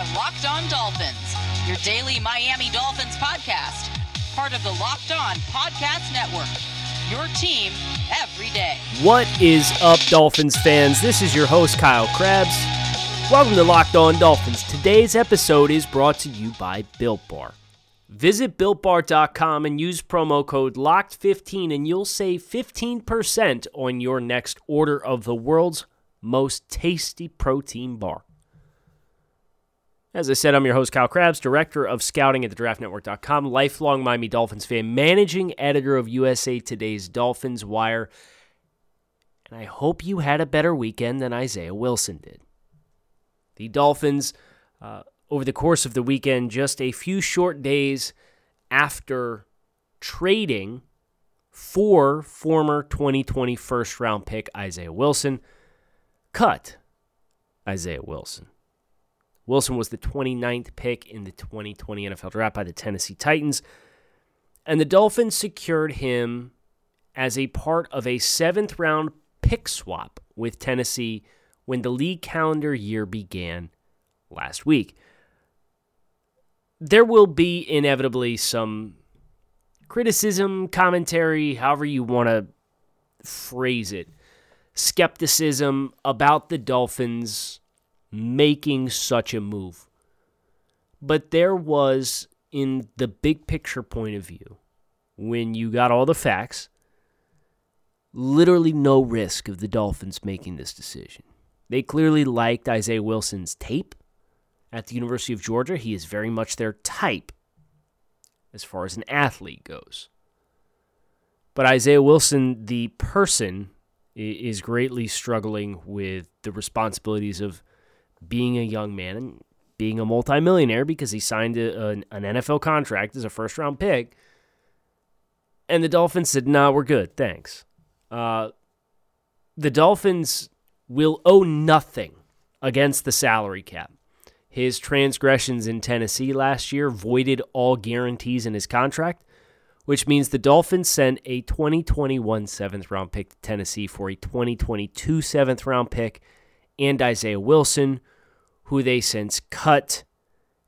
are Locked On Dolphins, your daily Miami Dolphins podcast, part of the Locked On Podcast Network, your team every day. What is up, Dolphins fans? This is your host, Kyle Krabs. Welcome to Locked On Dolphins. Today's episode is brought to you by Built Bar. Visit BuiltBar.com and use promo code LOCKED15 and you'll save 15% on your next order of the world's most tasty protein bar. As I said, I'm your host, Kyle Krabs, Director of Scouting at the DraftNetwork.com, lifelong Miami Dolphins fan, Managing Editor of USA Today's Dolphins Wire, and I hope you had a better weekend than Isaiah Wilson did. The Dolphins, over the course of the weekend, just a few short days after trading for former 2020 first-round pick Isaiah Wilson, cut Isaiah Wilson. Wilson was the 29th pick in the 2020 NFL draft by the Tennessee Titans, and the Dolphins secured him as a part of a 7th-round pick swap with Tennessee when the league calendar year began last week. There will be inevitably some criticism, commentary, however you want to phrase it, skepticism about the Dolphins making such a move. But there was, in the big picture point of view, when you got all the facts, literally no risk of the Dolphins making this decision. They clearly liked Isaiah Wilson's tape at the University of Georgia. He is very much their type as far as an athlete goes. But Isaiah Wilson, the person, is greatly struggling with the responsibilities of being a young man and being a multimillionaire because he signed an NFL contract as a first-round pick. And the Dolphins said, nah, we're good, thanks. The Dolphins will owe nothing against the salary cap. His transgressions in Tennessee last year voided all guarantees in his contract, which means the Dolphins sent a 2021 7th-round pick to Tennessee for a 2022 7th-round pick and Isaiah Wilson, who they since cut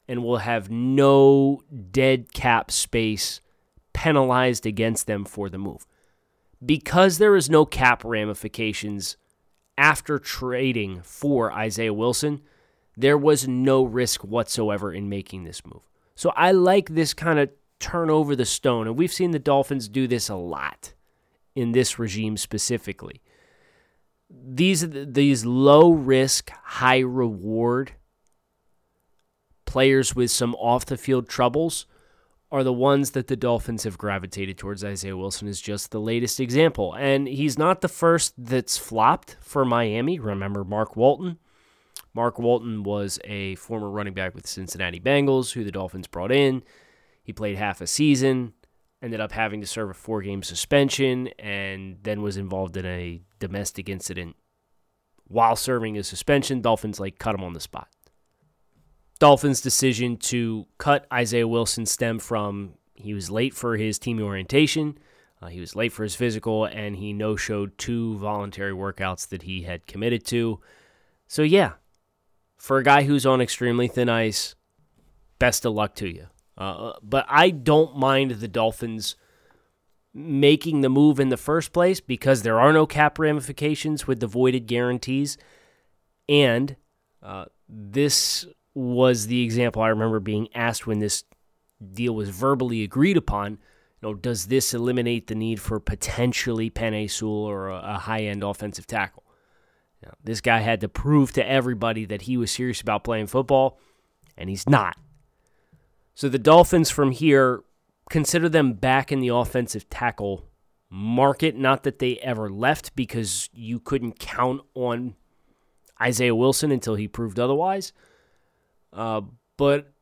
and will have no dead cap space penalized against them for the move. Because there is no cap ramifications after trading for Isaiah Wilson, there was no risk whatsoever in making this move. So I like this kind of turn over the stone, and we've seen the Dolphins do this a lot in this regime specifically. These low-risk, high-reward players with some off-the-field troubles are the ones that the Dolphins have gravitated towards. Isaiah Wilson is just the latest example, and he's not the first that's flopped for Miami. Remember Mark Walton? Mark Walton was a former running back with the Cincinnati Bengals, who the Dolphins brought in. He played half a season, ended up having to serve a 4-game suspension, and then was involved in a domestic incident while serving his suspension. Dolphins, cut him on the spot. Dolphins' decision to cut Isaiah Wilson stemmed from he was late for his team orientation, he was late for his physical, and he no-showed 2 voluntary workouts that he had committed to. So, yeah. For a guy who's on extremely thin ice, best of luck to you. But I don't mind the Dolphins making the move in the first place because there are no cap ramifications with the voided guarantees. And this was the example I remember being asked when this deal was verbally agreed upon. Does this eliminate the need for potentially Penei Sewell or a high-end offensive tackle? This guy had to prove to everybody that he was serious about playing football, and he's not. So the Dolphins from here, consider them back in the offensive tackle market. Not that they ever left, because you couldn't count on Isaiah Wilson until he proved otherwise. But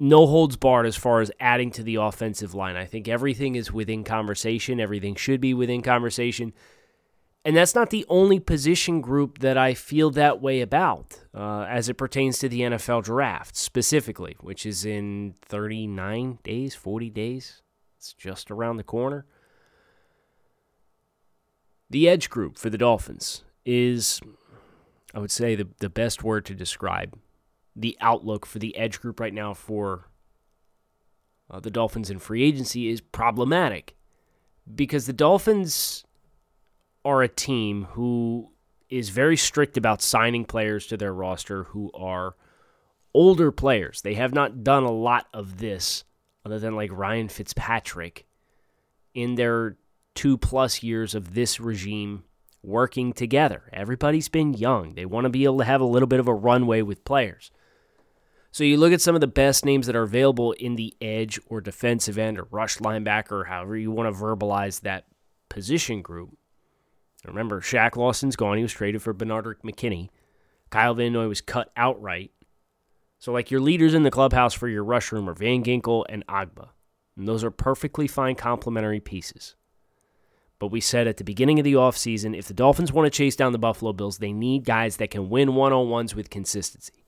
no holds barred as far as adding to the offensive line. I think everything is within conversation. Everything should be within conversation. And that's not the only position group that I feel that way about as it pertains to the NFL draft specifically, which is in 39 days, 40 days. It's just around the corner. The edge group for the Dolphins is, I would say, the best word to describe the outlook for the edge group right now for the Dolphins in free agency is problematic, because the Dolphins are a team who is very strict about signing players to their roster who are older players. They have not done a lot of this other than like Ryan Fitzpatrick in their 2+ years of this regime working together. Everybody's been young. They want to be able to have a little bit of a runway with players. So you look at some of the best names that are available in the edge or defensive end or rush linebacker, or however you want to verbalize that position group. Remember, Shaq Lawson's gone. He was traded for Benardrick McKinney. Kyle Van Noy was cut outright. So like your leaders in the clubhouse for your rush room are Van Ginkel and Ogbah. And those are perfectly fine complementary pieces. But we said at the beginning of the offseason, if the Dolphins want to chase down the Buffalo Bills, they need guys that can win one-on-ones with consistency.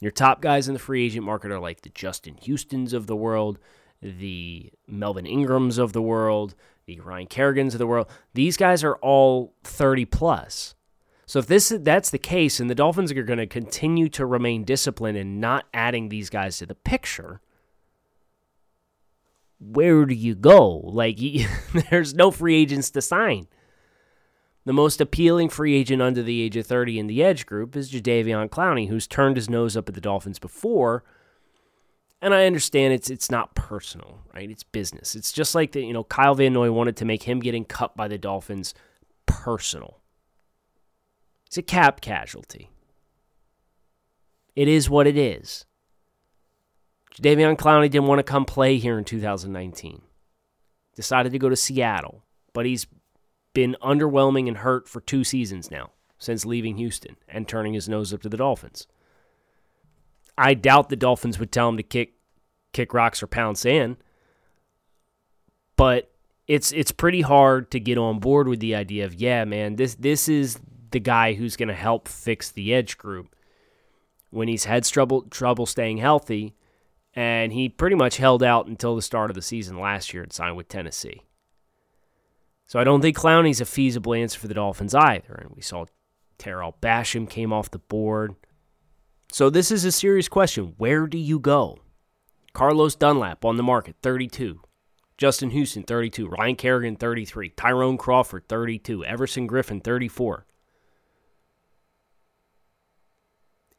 Your top guys in the free agent market are like the Justin Houstons of the world, the Melvin Ingrams of the world, the Ryan Kerrigans of the world. These guys are all 30+. So if that's the case, and the Dolphins are going to continue to remain disciplined in not adding these guys to the picture, where do you go? There's no free agents to sign. The most appealing free agent under the age of 30 in the edge group is Jadeveon Clowney, who's turned his nose up at the Dolphins before. And I understand it's not personal, right? It's business. It's just like that, Kyle Van Noy wanted to make him getting cut by the Dolphins personal. It's a cap casualty. It is what it is. Jadeveon Clowney didn't want to come play here in 2019. Decided to go to Seattle, but he's been underwhelming and hurt for 2 seasons now since leaving Houston and turning his nose up to the Dolphins. I doubt the Dolphins would tell him to kick rocks or pound sand, but it's pretty hard to get on board with the idea of, yeah, man, this is the guy who's going to help fix the edge group when he's had trouble staying healthy, and he pretty much held out until the start of the season last year and signed with Tennessee. So I don't think Clowney's a feasible answer for the Dolphins either. And we saw Terrell Basham came off the board. So this is a serious question. Where do you go? Carlos Dunlap on the market, 32. Justin Houston, 32. Ryan Kerrigan, 33. Tyrone Crawford, 32. Everson Griffin, 34.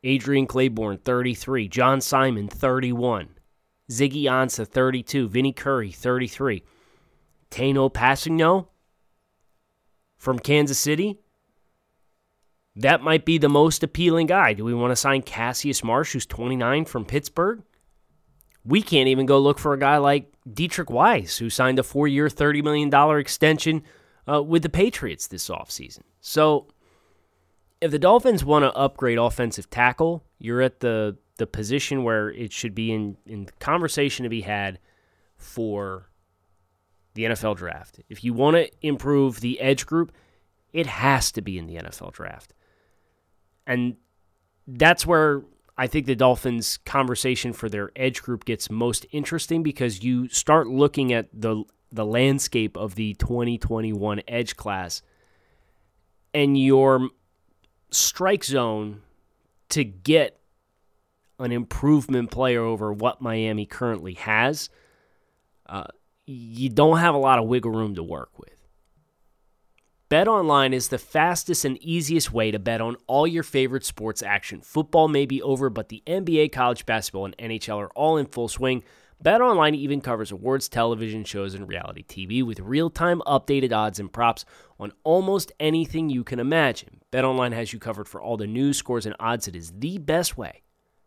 Adrian Claiborne, 33. John Simon, 31. Ziggy Ansah, 32. Vinnie Curry, 33. Tano Passigno from Kansas City, that might be the most appealing guy. Do we want to sign Cassius Marsh, who's 29, from Pittsburgh? We can't even go look for a guy like Dietrich Weiss, who signed a 4-year, $30 million extension with the Patriots this offseason. So if the Dolphins want to upgrade offensive tackle, you're at the position where it should be in conversation to be had for the NFL draft. If you want to improve the edge group, it has to be in the NFL draft. And that's where I think the Dolphins' conversation for their edge group gets most interesting, because you start looking at the landscape of the 2021 edge class, and your strike zone to get an improvement player over what Miami currently has, you don't have a lot of wiggle room to work with. Bet Online is the fastest and easiest way to bet on all your favorite sports action. Football may be over, but the NBA, college basketball, and NHL are all in full swing. Bet Online even covers awards, television shows, and reality TV with real-time updated odds and props on almost anything you can imagine. Bet Online has you covered for all the news, scores, and odds. It is the best way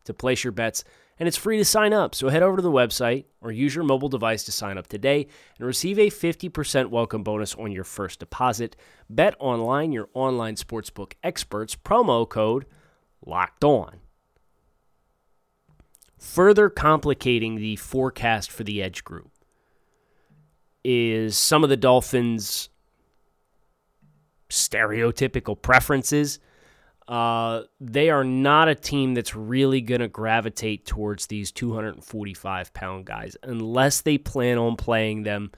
to place your bets, and it's free to sign up. So head over to the website or use your mobile device to sign up today and receive a 50% welcome bonus on your first deposit. Bet Online, your online sportsbook experts. Promo code LOCKEDON. Further complicating the forecast for the edge group is some of the Dolphins' stereotypical preferences. They are not a team that's really going to gravitate towards these 245-pound guys unless they plan on playing them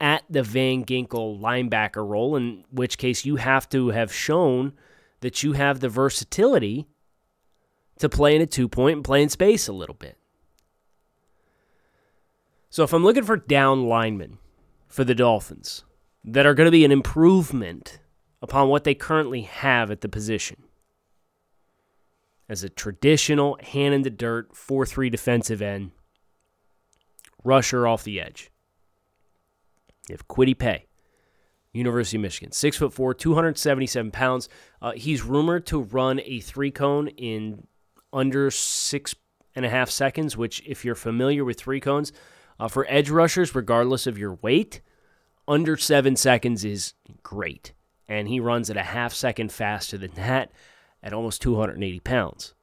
at the Van Ginkel linebacker role, in which case you have to have shown that you have the versatility to play in a two-point and play in space a little bit. So if I'm looking for down linemen for the Dolphins that are going to be an improvement upon what they currently have at the position as a traditional hand-in-the-dirt 4-3 defensive end, rusher off the edge, you have Kwity Paye, University of Michigan, 6'4", 277 pounds. He's rumored to run a three-cone in under 6.5 seconds, which, if you're familiar with three-cones, for edge rushers, regardless of your weight, under 7 seconds is great. And he runs at a half-second faster than that at almost 280 pounds.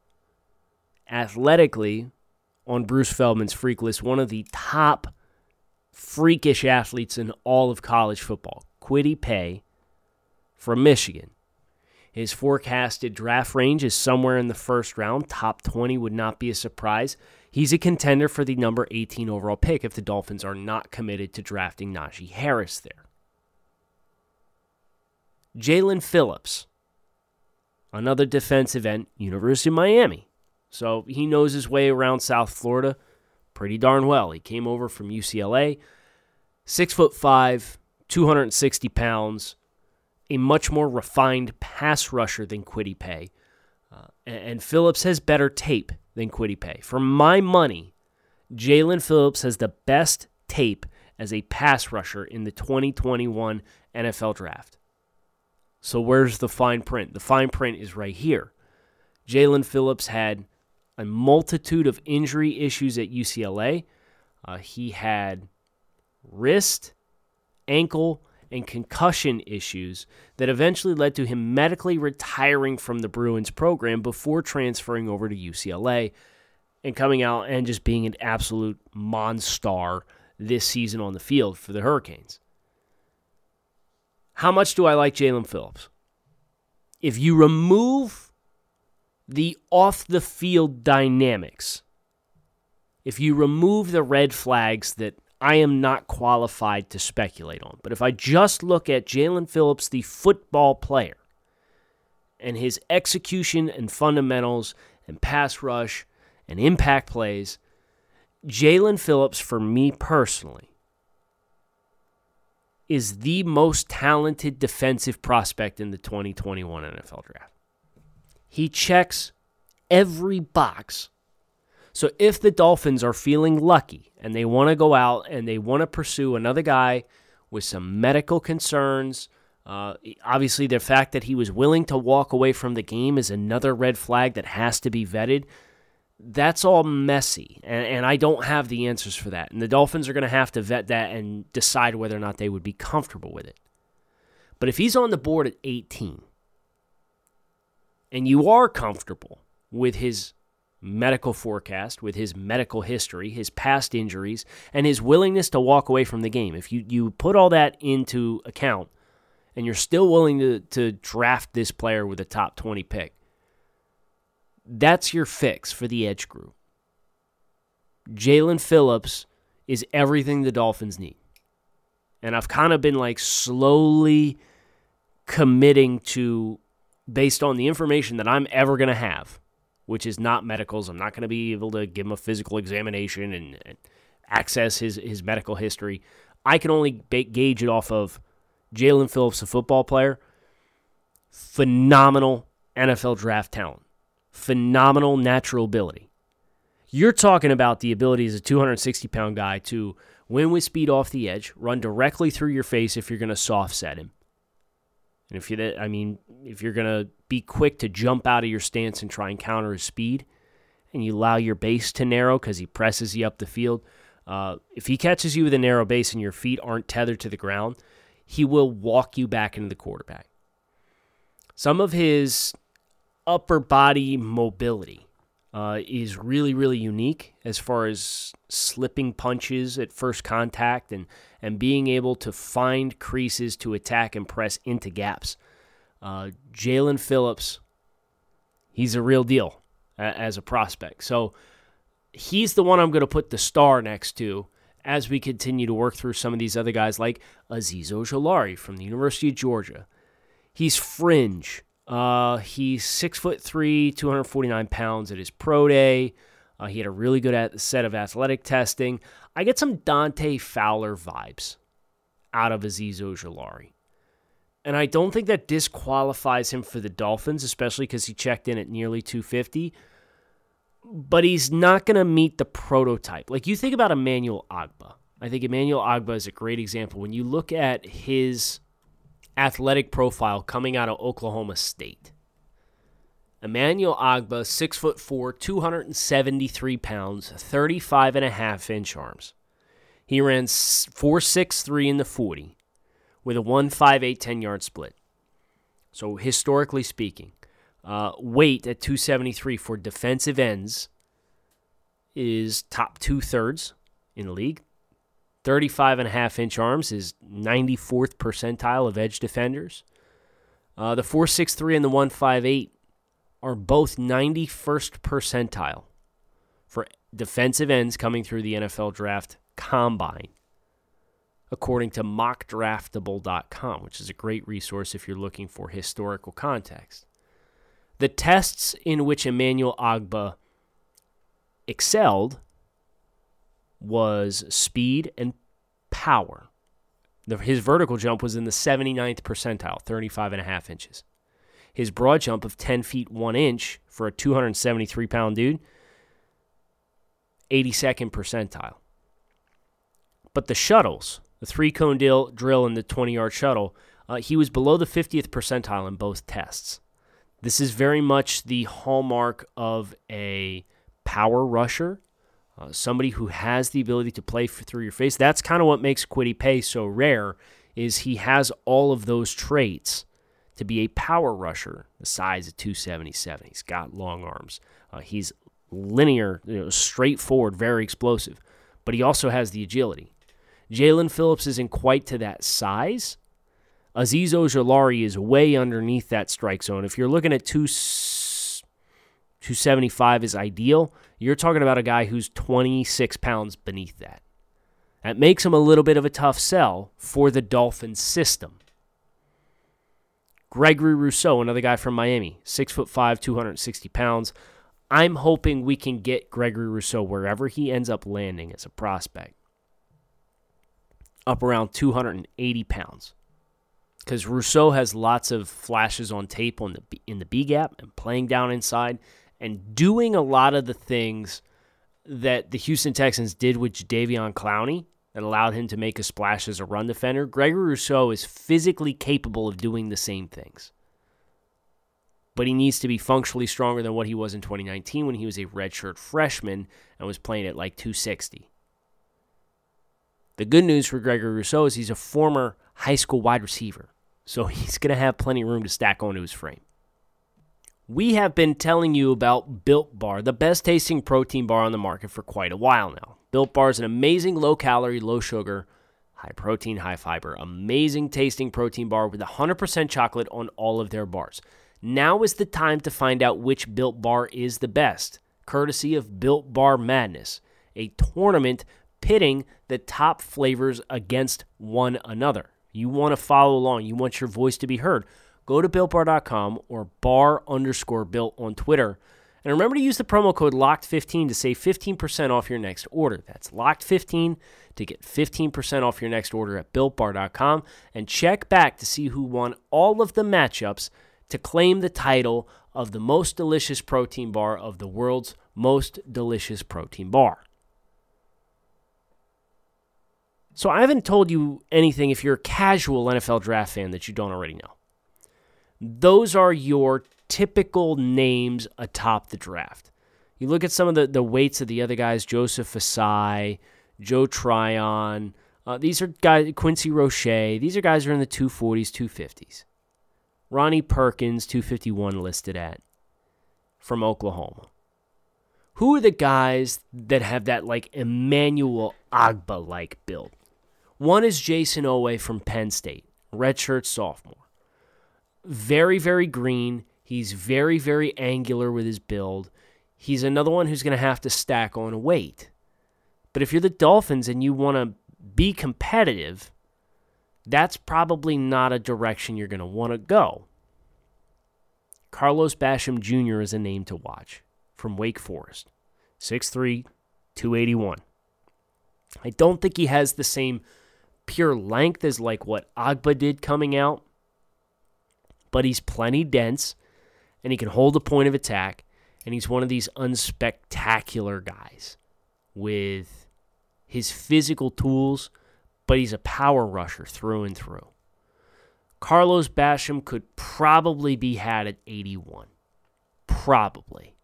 Athletically, on Bruce Feldman's freak list, one of the top freakish athletes in all of college football, Kwity Paye from Michigan. His forecasted draft range is somewhere in the first round. Top 20 would not be a surprise. He's a contender for the number 18 overall pick if the Dolphins are not committed to drafting Najee Harris there. Jaelan Phillips, another defensive end, University of Miami. So he knows his way around South Florida pretty darn well. He came over from UCLA, 6'5", 260 pounds, a much more refined pass rusher than Kwity Paye. And Phillips has better tape than Kwity Paye. For my money, Jaelan Phillips has the best tape as a pass rusher in the 2021 NFL Draft. So where's the fine print? The fine print is right here. Jaelan Phillips had a multitude of injury issues at UCLA. He had wrist, ankle, and concussion issues that eventually led to him medically retiring from the Bruins program before transferring over to UCLA and coming out and just being an absolute monstar this season on the field for the Hurricanes. How much do I like Jaelan Phillips? If you remove the off-the-field dynamics, if you remove the red flags that I am not qualified to speculate on, but if I just look at Jaelan Phillips, the football player, and his execution and fundamentals and pass rush and impact plays, Jaelan Phillips, for me personally, is the most talented defensive prospect in the 2021 NFL Draft. He checks every box. So if the Dolphins are feeling lucky and they want to go out and they want to pursue another guy with some medical concerns, obviously the fact that he was willing to walk away from the game is another red flag that has to be vetted. That's all messy, and I don't have the answers for that. And the Dolphins are going to have to vet that and decide whether or not they would be comfortable with it. But if he's on the board at 18, and you are comfortable with his medical forecast, with his medical history, his past injuries, and his willingness to walk away from the game, if you put all that into account, and you're still willing to draft this player with a top 20 pick, that's your fix for the edge group. Jaelan Phillips is everything the Dolphins need. And I've kind of been like slowly committing to, based on the information that I'm ever going to have, which is not medicals. I'm not going to be able to give him a physical examination and access his medical history. I can only gauge it off of Jaelan Phillips, a football player, phenomenal NFL draft talent. Phenomenal natural ability. You're talking about the ability as a 260-pound guy to win with speed off the edge, run directly through your face if you're going to soft set him. And if you're going to be quick to jump out of your stance and try and counter his speed, and you allow your base to narrow because he presses you up the field, if he catches you with a narrow base and your feet aren't tethered to the ground, he will walk you back into the quarterback. Some of his upper body mobility is really, really unique as far as slipping punches at first contact and being able to find creases to attack and press into gaps. Jaelan Phillips, he's a real deal as a prospect. So he's the one I'm going to put the star next to as we continue to work through some of these other guys like Azeez Ojulari from the University of Georgia. He's fringe He's 6'3", 249 pounds at his pro day. He had a really good set of athletic testing. I get some Dante Fowler vibes out of Azeez Ojulari. And I don't think that disqualifies him for the Dolphins, especially because he checked in at nearly 250. But he's not going to meet the prototype. Like, you think about Emmanuel Ogbah. I think Emmanuel Ogbah is a great example. When you look at his athletic profile coming out of Oklahoma State, Emmanuel Ogbah, 6'4", 273 pounds, 35.5-inch arms. He ran 4.63 in the 40 with a 1.58 10-yard split. So historically speaking, weight at 273 for defensive ends is top two-thirds in the league. 35.5-inch arms is 94th percentile of edge defenders. The 4.63 and the 1.58 are both 91st percentile for defensive ends coming through the NFL Draft Combine, according to mockdraftable.com, which is a great resource if you're looking for historical context. The tests in which Emmanuel Ogbah excelled was speed and power. His vertical jump was in the 79th percentile, 35.5 inches. His broad jump of 10 feet 1 inch for a 273-pound dude, 82nd percentile. But the shuttles, the three-cone drill and the 20-yard shuttle, he was below the 50th percentile in both tests. This is very much the hallmark of a power rusher, somebody who has the ability to play through your face. That's kind of what makes Kwity Paye so rare, is he has all of those traits to be a power rusher, the size of 277. He's got long arms. He's linear, straightforward, very explosive. But he also has the agility. Jaelan Phillips isn't quite to that size. Azeez Ojulari is way underneath that strike zone. If you're looking at 275 is ideal, you're talking about a guy who's 26 pounds beneath that. That makes him a little bit of a tough sell for the Dolphins system. Gregory Rousseau, another guy from Miami, 6'5", 260 pounds. I'm hoping we can get Gregory Rousseau wherever he ends up landing as a prospect, up around 280 pounds, because Rousseau has lots of flashes on tape on in the B gap and playing down inside and doing a lot of the things that the Houston Texans did with Jadeveon Clowney that allowed him to make a splash as a run defender. Gregory Rousseau is physically capable of doing the same things, but he needs to be functionally stronger than what he was in 2019 when he was a redshirt freshman and was playing at like 260. The good news for Gregory Rousseau is he's a former high school wide receiver, so he's going to have plenty of room to stack onto his frame. We have been telling you about Built Bar, the best-tasting protein bar on the market for quite a while now. Built Bar is an amazing low-calorie, low-sugar, high-protein, high-fiber, amazing-tasting protein bar with 100% chocolate on all of their bars. Now is the time to find out which Built Bar is the best, courtesy of Built Bar Madness, a tournament pitting the top flavors against one another. You want to follow along. You want your voice to be heard. Go to BuiltBar.com or bar_built on Twitter. And remember to use the promo code LOCKED15 to save 15% off your next order. That's LOCKED15 to get 15% off your next order at BuiltBar.com. And check back to see who won all of the matchups to claim the title of the most delicious protein bar of the world's most delicious protein bar. So I haven't told you anything if you're a casual NFL draft fan that you don't already know. Those are your typical names atop the draft. You look at some of the weights of the other guys, Joseph Asai, Joe Tryon. These are guys, Quincy Roche. These are guys who are in the 240s, 250s. Ronnie Perkins, 251 listed at, from Oklahoma. Who are the guys that have that like Emmanuel Ogbah-like build? One is Jason Oweh from Penn State, redshirt sophomore. Very, very green. He's very, very angular with his build. He's another one who's going to have to stack on weight. But if you're the Dolphins and you want to be competitive, that's probably not a direction you're going to want to go. Carlos Basham Jr. is a name to watch from Wake Forest. 6'3", 281. I don't think he has the same pure length as like what Ogbah did coming out, but he's plenty dense, and he can hold the point of attack, and he's one of these unspectacular guys with his physical tools, but he's a power rusher through and through. Carlos Basham could probably be had at 81. Probably.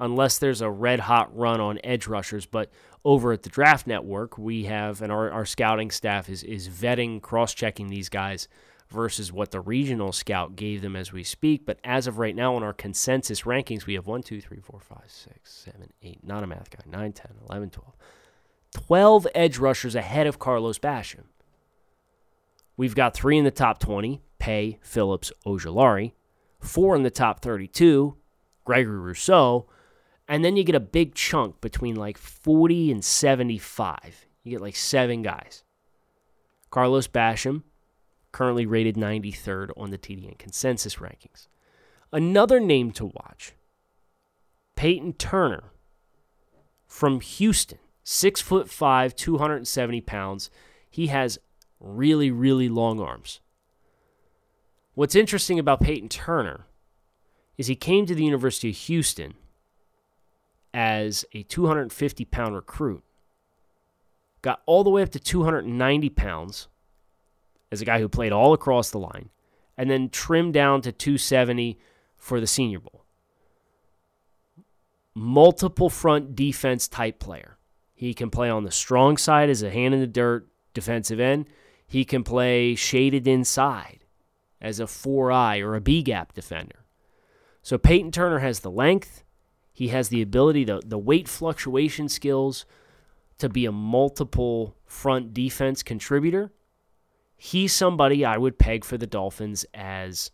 Unless there's a red-hot run on edge rushers. But over at the Draft Network, we have, and our scouting staff is vetting, cross-checking these guys versus what the regional scout gave them as we speak. But as of right now, in our consensus rankings, we have 1, 2, 3, 4, 5, 6, 7, 8, not a math guy, 9, 10, 11, 12. 12 edge rushers ahead of Carlos Basham. We've got 3 in the top 20, Paye, Phillips, Ojulari, 4 in the top 32, Gregory Rousseau, and then you get a big chunk between like 40 and 75. You get like 7 guys. Carlos Basham, currently rated 93rd on the TDN consensus rankings. Another name to watch, Peyton Turner from Houston, 6'5", 270 pounds. He has really, really long arms. What's interesting about Peyton Turner is he came to the University of Houston as a 250-pound recruit, got all the way up to 290 pounds as a guy who played all across the line, and then trimmed down to 270 for the Senior Bowl. Multiple front defense-type player. He can play on the strong side as a hand-in-the-dirt defensive end. He can play shaded inside as a 4i or a B-gap defender. So Peyton Turner has the length. He has the ability, the weight fluctuation skills to be a multiple front defense contributor. He's somebody I would peg for the Dolphins as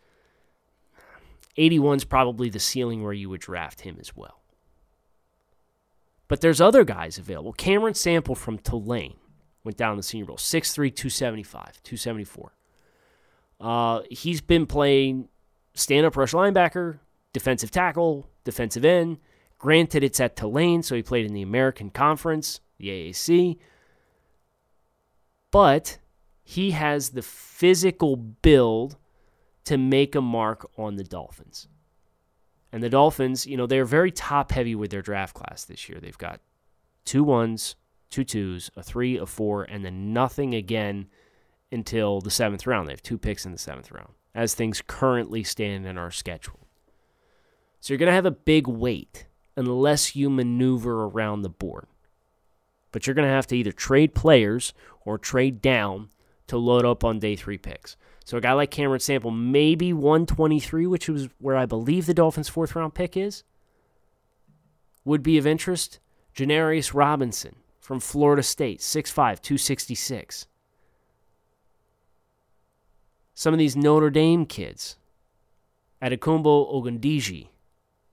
81's probably the ceiling where you would draft him as well. But there's other guys available. Cameron Sample from Tulane went down the Senior Bowl, 6'3", 275, 274. He's been playing stand-up rush linebacker, defensive tackle, defensive end. Granted, it's at Tulane, so he played in the American Conference, the AAC. But he has the physical build to make a mark on the Dolphins. And the Dolphins, you know, they're very top-heavy with their draft class this year. They've got 2 1s, 2 2s, a 3, a 4, and then nothing again until the 7th round. They have 2 picks in the 7th round, as things currently stand in our schedule. So you're going to have a big wait unless you maneuver around the board. But you're going to have to either trade players or trade down to load up on day 3 picks. So a guy like Cameron Sample, maybe 123, which was where I believe the Dolphins' 4th round pick is, would be of interest. Janarius Robinson from Florida State, 6'5", 266. Some of these Notre Dame kids, Adekunbo Ogundiji,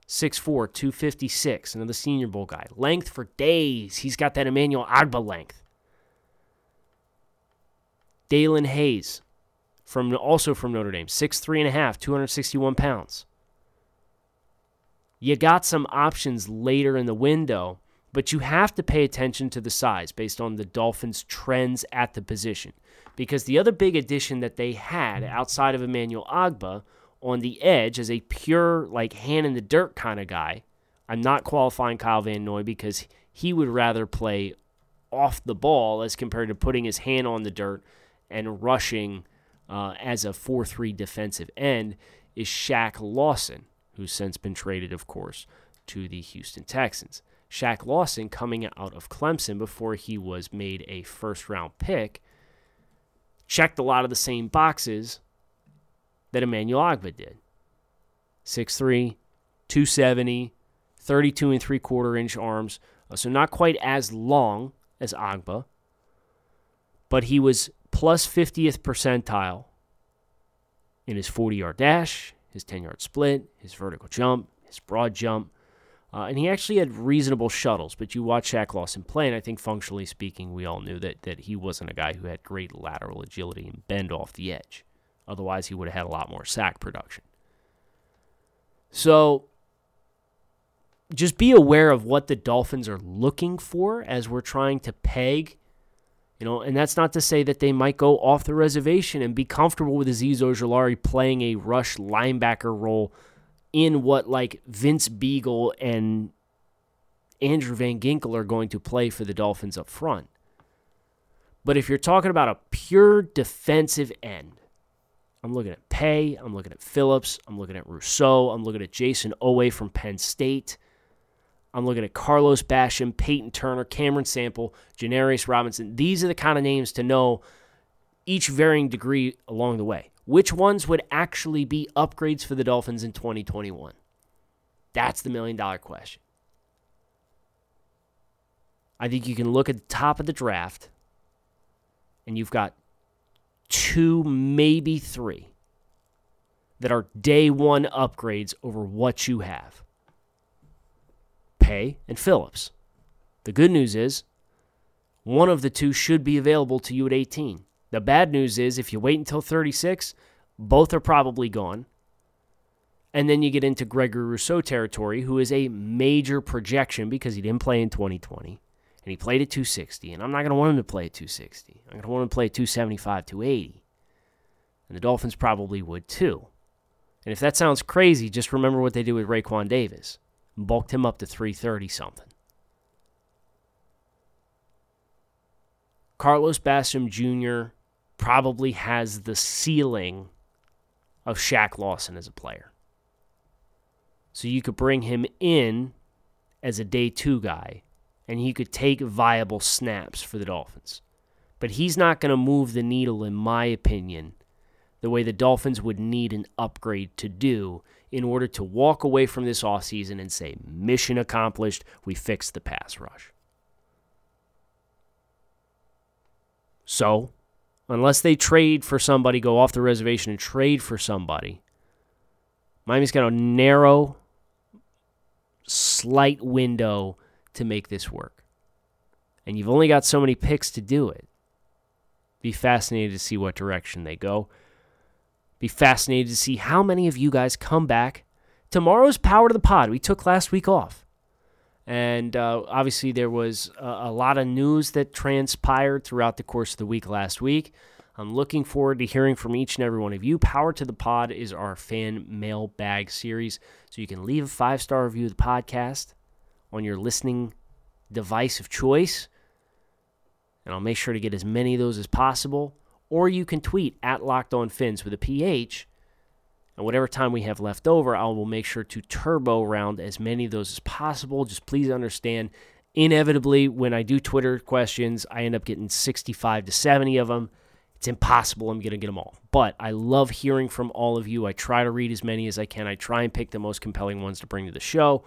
6'4", 256, another Senior Bowl guy. Length for days. He's got that Emmanuel Ogbah length. Dalen Hayes, also from Notre Dame, 6'3.5", 261 pounds. You got some options later in the window, but you have to pay attention to the size based on the Dolphins' trends at the position. Because the other big addition that they had outside of Emmanuel Ogbah on the edge as a pure, like, hand-in-the-dirt kind of guy, I'm not qualifying Kyle Van Noy because he would rather play off the ball as compared to putting his hand on the dirt and rushing as a 4-3 defensive end, is Shaq Lawson, who's since been traded, of course, to the Houston Texans. Shaq Lawson, coming out of Clemson before he was made a first-round pick, checked a lot of the same boxes that Emmanuel Ogbah did. 6'3", 270, 32 3/4-inch arms, so not quite as long as Ogbah, but he was plus 50th percentile in his 40-yard dash, his 10-yard split, his vertical jump, his broad jump. And he actually had reasonable shuttles, but you watch Shaq Lawson play, and I think functionally speaking, we all knew that he wasn't a guy who had great lateral agility and bend off the edge. Otherwise, he would have had a lot more sack production. So just be aware of what the Dolphins are looking for as we're trying to peg. You know, and that's not to say that they might go off the reservation and be comfortable with Azeez Ojulari playing a rush linebacker role in what like Vince Beagle and Andrew Van Ginkel are going to play for the Dolphins up front. But if you're talking about a pure defensive end, I'm looking at Paye, I'm looking at Phillips, I'm looking at Rousseau, I'm looking at Jason Oweh from Penn State, I'm looking at Carlos Basham, Peyton Turner, Cameron Sample, Janarius Robinson. These are the kind of names to know, each varying degree along the way. Which ones would actually be upgrades for the Dolphins in 2021? That's the million-dollar question. I think you can look at the top of the draft, and you've got two, maybe three, that are day one upgrades over what you have. Paye and Phillips. The good news is one of the two should be available to you at 18. The bad news is if you wait until 36, both are probably gone. And then you get into Gregory Rousseau territory, who is a major projection because he didn't play in 2020. And he played at 260, and I'm not going to want him to play at 260. I'm going to want him to play at 275, 280. And the Dolphins probably would too. And if that sounds crazy, just remember what they did with Raekwon Davis. Bulked him up to 330-something. Carlos Basham Jr. probably has the ceiling of Shaq Lawson as a player. So you could bring him in as a day two guy, and he could take viable snaps for the Dolphins. But he's not going to move the needle, in my opinion, the way the Dolphins would need an upgrade to do in order to walk away from this offseason and say, mission accomplished, we fixed the pass rush. So, unless they trade for somebody, go off the reservation and trade for somebody, Miami's got a narrow, slight window to make this work. And you've only got so many picks to do it. Be fascinated to see what direction they go. Be fascinated to see how many of you guys come back. Tomorrow's Power to the Pod. We took last week off. And obviously there was a lot of news that transpired throughout the course of the week last week. I'm looking forward to hearing from each and every one of you. Power to the Pod is our fan mailbag series. So you can leave a 5-star review of the podcast on your listening device of choice, and I'll make sure to get as many of those as possible, or you can tweet at LockedOnFins with a PH, and whatever time we have left over, I will make sure to turbo round as many of those as possible. Just please understand, inevitably, when I do Twitter questions, I end up getting 65 to 70 of them. It's impossible I'm going to get them all. But I love hearing from all of you. I try to read as many as I can. I try and pick the most compelling ones to bring to the show.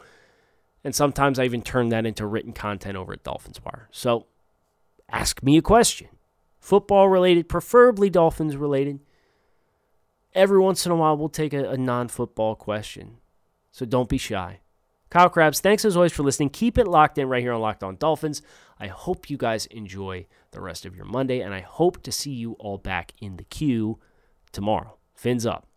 And sometimes I even turn that into written content over at Dolphins Wire. So ask me a question. Football-related, preferably Dolphins-related. Every once in a while, we'll take a non-football question. So don't be shy. Kyle Krabs, thanks as always for listening. Keep it locked in right here on Locked On Dolphins. I hope you guys enjoy the rest of your Monday, and I hope to see you all back in the queue tomorrow. Fins up.